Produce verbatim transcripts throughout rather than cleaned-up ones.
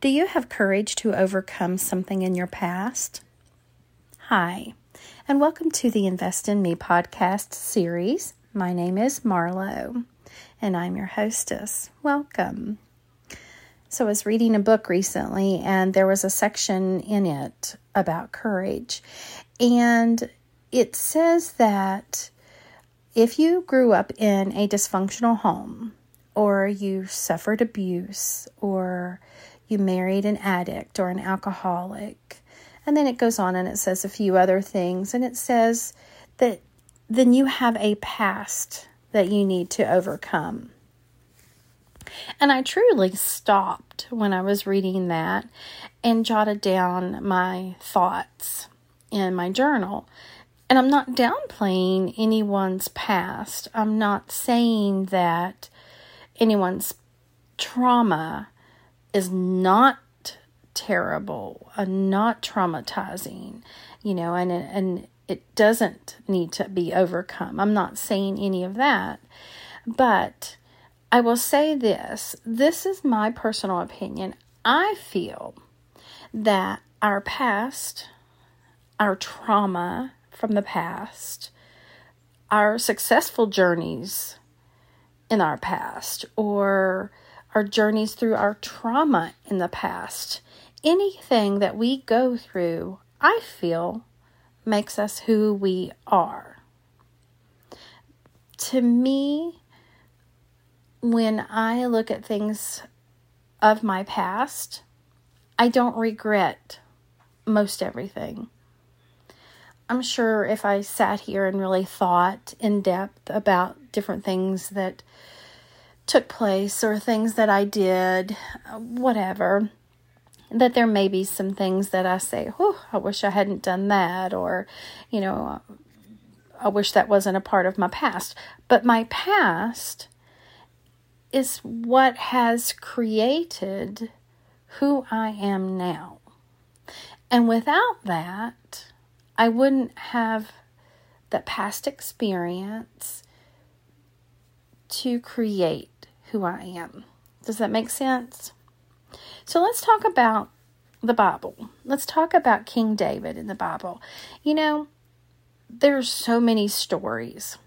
Do you have courage to overcome something in your past? Hi, and welcome to the Invest in Me podcast series. My name is Marlo, and I'm your hostess. Welcome. So I was reading a book recently, and there was a section in it about courage. And it says that if you grew up in a dysfunctional home, or you suffered abuse, or you married an addict or an alcoholic, and then it goes on and it says a few other things, and it says that then you have a past that you need to overcome. And I truly stopped when I was reading that and jotted down my thoughts in my journal. And I'm not downplaying anyone's past. I'm not saying that anyone's trauma is not terrible, uh, not traumatizing, you know, and, and it doesn't need to be overcome. I'm not saying any of that, but I will say this. This is my personal opinion. I feel that our past, our trauma from the past, our successful journeys in our past, or our journeys through our trauma in the past, anything that we go through, I feel, makes us who we are. To me, when I look at things of my past, I don't regret most everything. I'm sure if I sat here and really thought in depth about different things that took place or things that I did, whatever, that there may be some things that I say, oh, I wish I hadn't done that, or, you know, I wish that wasn't a part of my past. But my past is what has created who I am now. And without that, I wouldn't have that past experience to create who I am. Does that make sense? So let's talk about the Bible. Let's talk about King David in the Bible. You know, there's so many stories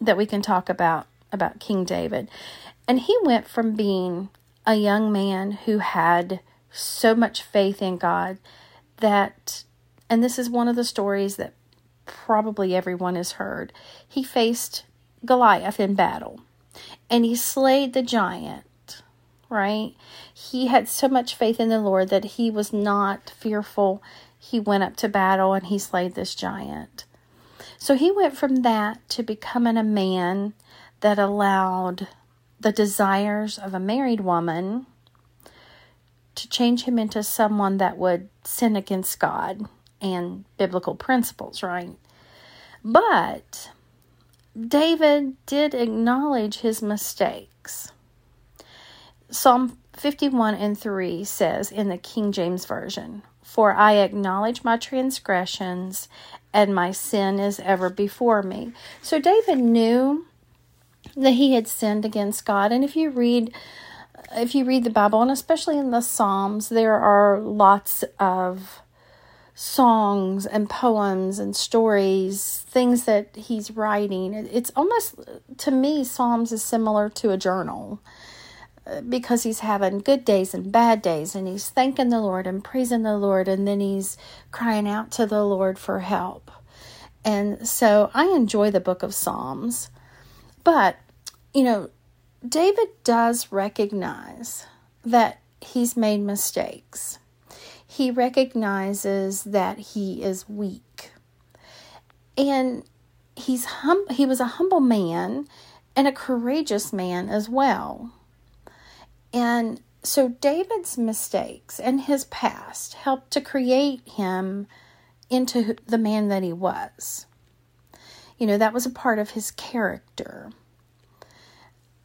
that we can talk about, about King David. And he went from being a young man who had so much faith in God that, and this is one of the stories that probably everyone has heard, he faced Goliath in battle. And he slayed the giant, right? He had so much faith in the Lord that he was not fearful. He went up to battle and he slayed this giant. So he went from that to becoming a man that allowed the desires of a married woman to change him into someone that would sin against God and biblical principles, right? But David did acknowledge his mistakes. Psalm fifty-one and three says in the King James Version, "For I acknowledge my transgressions, and my sin is ever before me." So David knew that he had sinned against God. And if you read if you read the Bible, and especially in the Psalms, there are lots of songs and poems and stories, things that he's writing. It's almost, to me, Psalms is similar to a journal, because he's having good days and bad days, and he's thanking the Lord and praising the Lord, and then he's crying out to the Lord for help. And so I enjoy the book of Psalms. But, you know, David does recognize that he's made mistakes. He recognizes that he is weak. And he's hum- he was a humble man and a courageous man as well. And so David's mistakes and his past helped to create him into the man that he was. You know, that was a part of his character.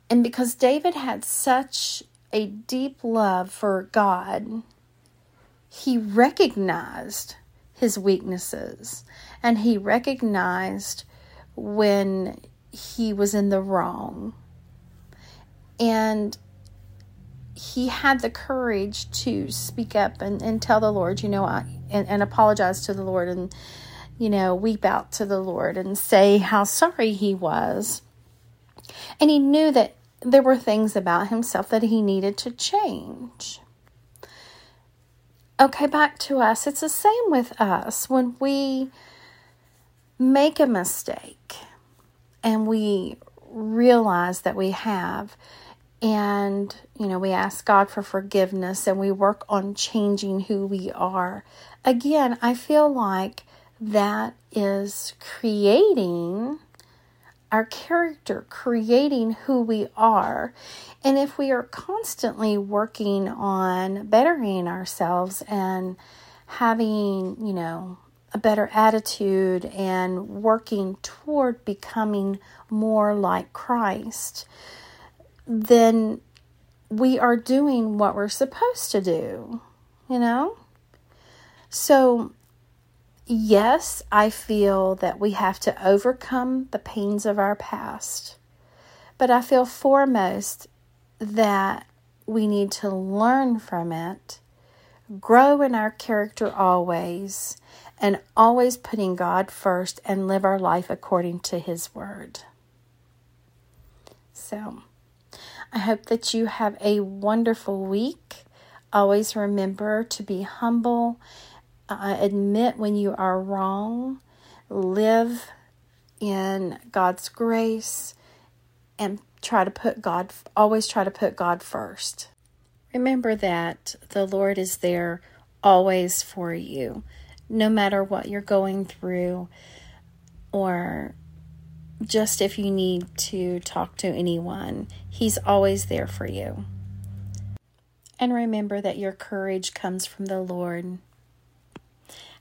And because David had such a deep love for God, he recognized his weaknesses, and he recognized when he was in the wrong. And he had the courage to speak up and, and tell the Lord, you know, I, and, and apologize to the Lord and, you know, weep out to the Lord and say how sorry he was. And he knew that there were things about himself that he needed to change. Okay, back to us. It's the same with us. When we make a mistake and we realize that we have, and, you know, we ask God for forgiveness and we work on changing who we are. Again, I feel like that is creating our character, creating who we are. And if we are constantly working on bettering ourselves and having, you know, a better attitude and working toward becoming more like Christ, then we are doing what we're supposed to do, you know? So, yes, I feel that we have to overcome the pains of our past, but I feel foremost that we need to learn from it, grow in our character always, and always putting God first and live our life according to His Word. So, I hope that you have a wonderful week. Always remember to be humble. Uh, admit when you are wrong. Live in God's grace and try to put God, always try to put God first. Remember that the Lord is there always for you, no matter what you're going through, or just if you need to talk to anyone, He's always there for you. And remember that your courage comes from the Lord.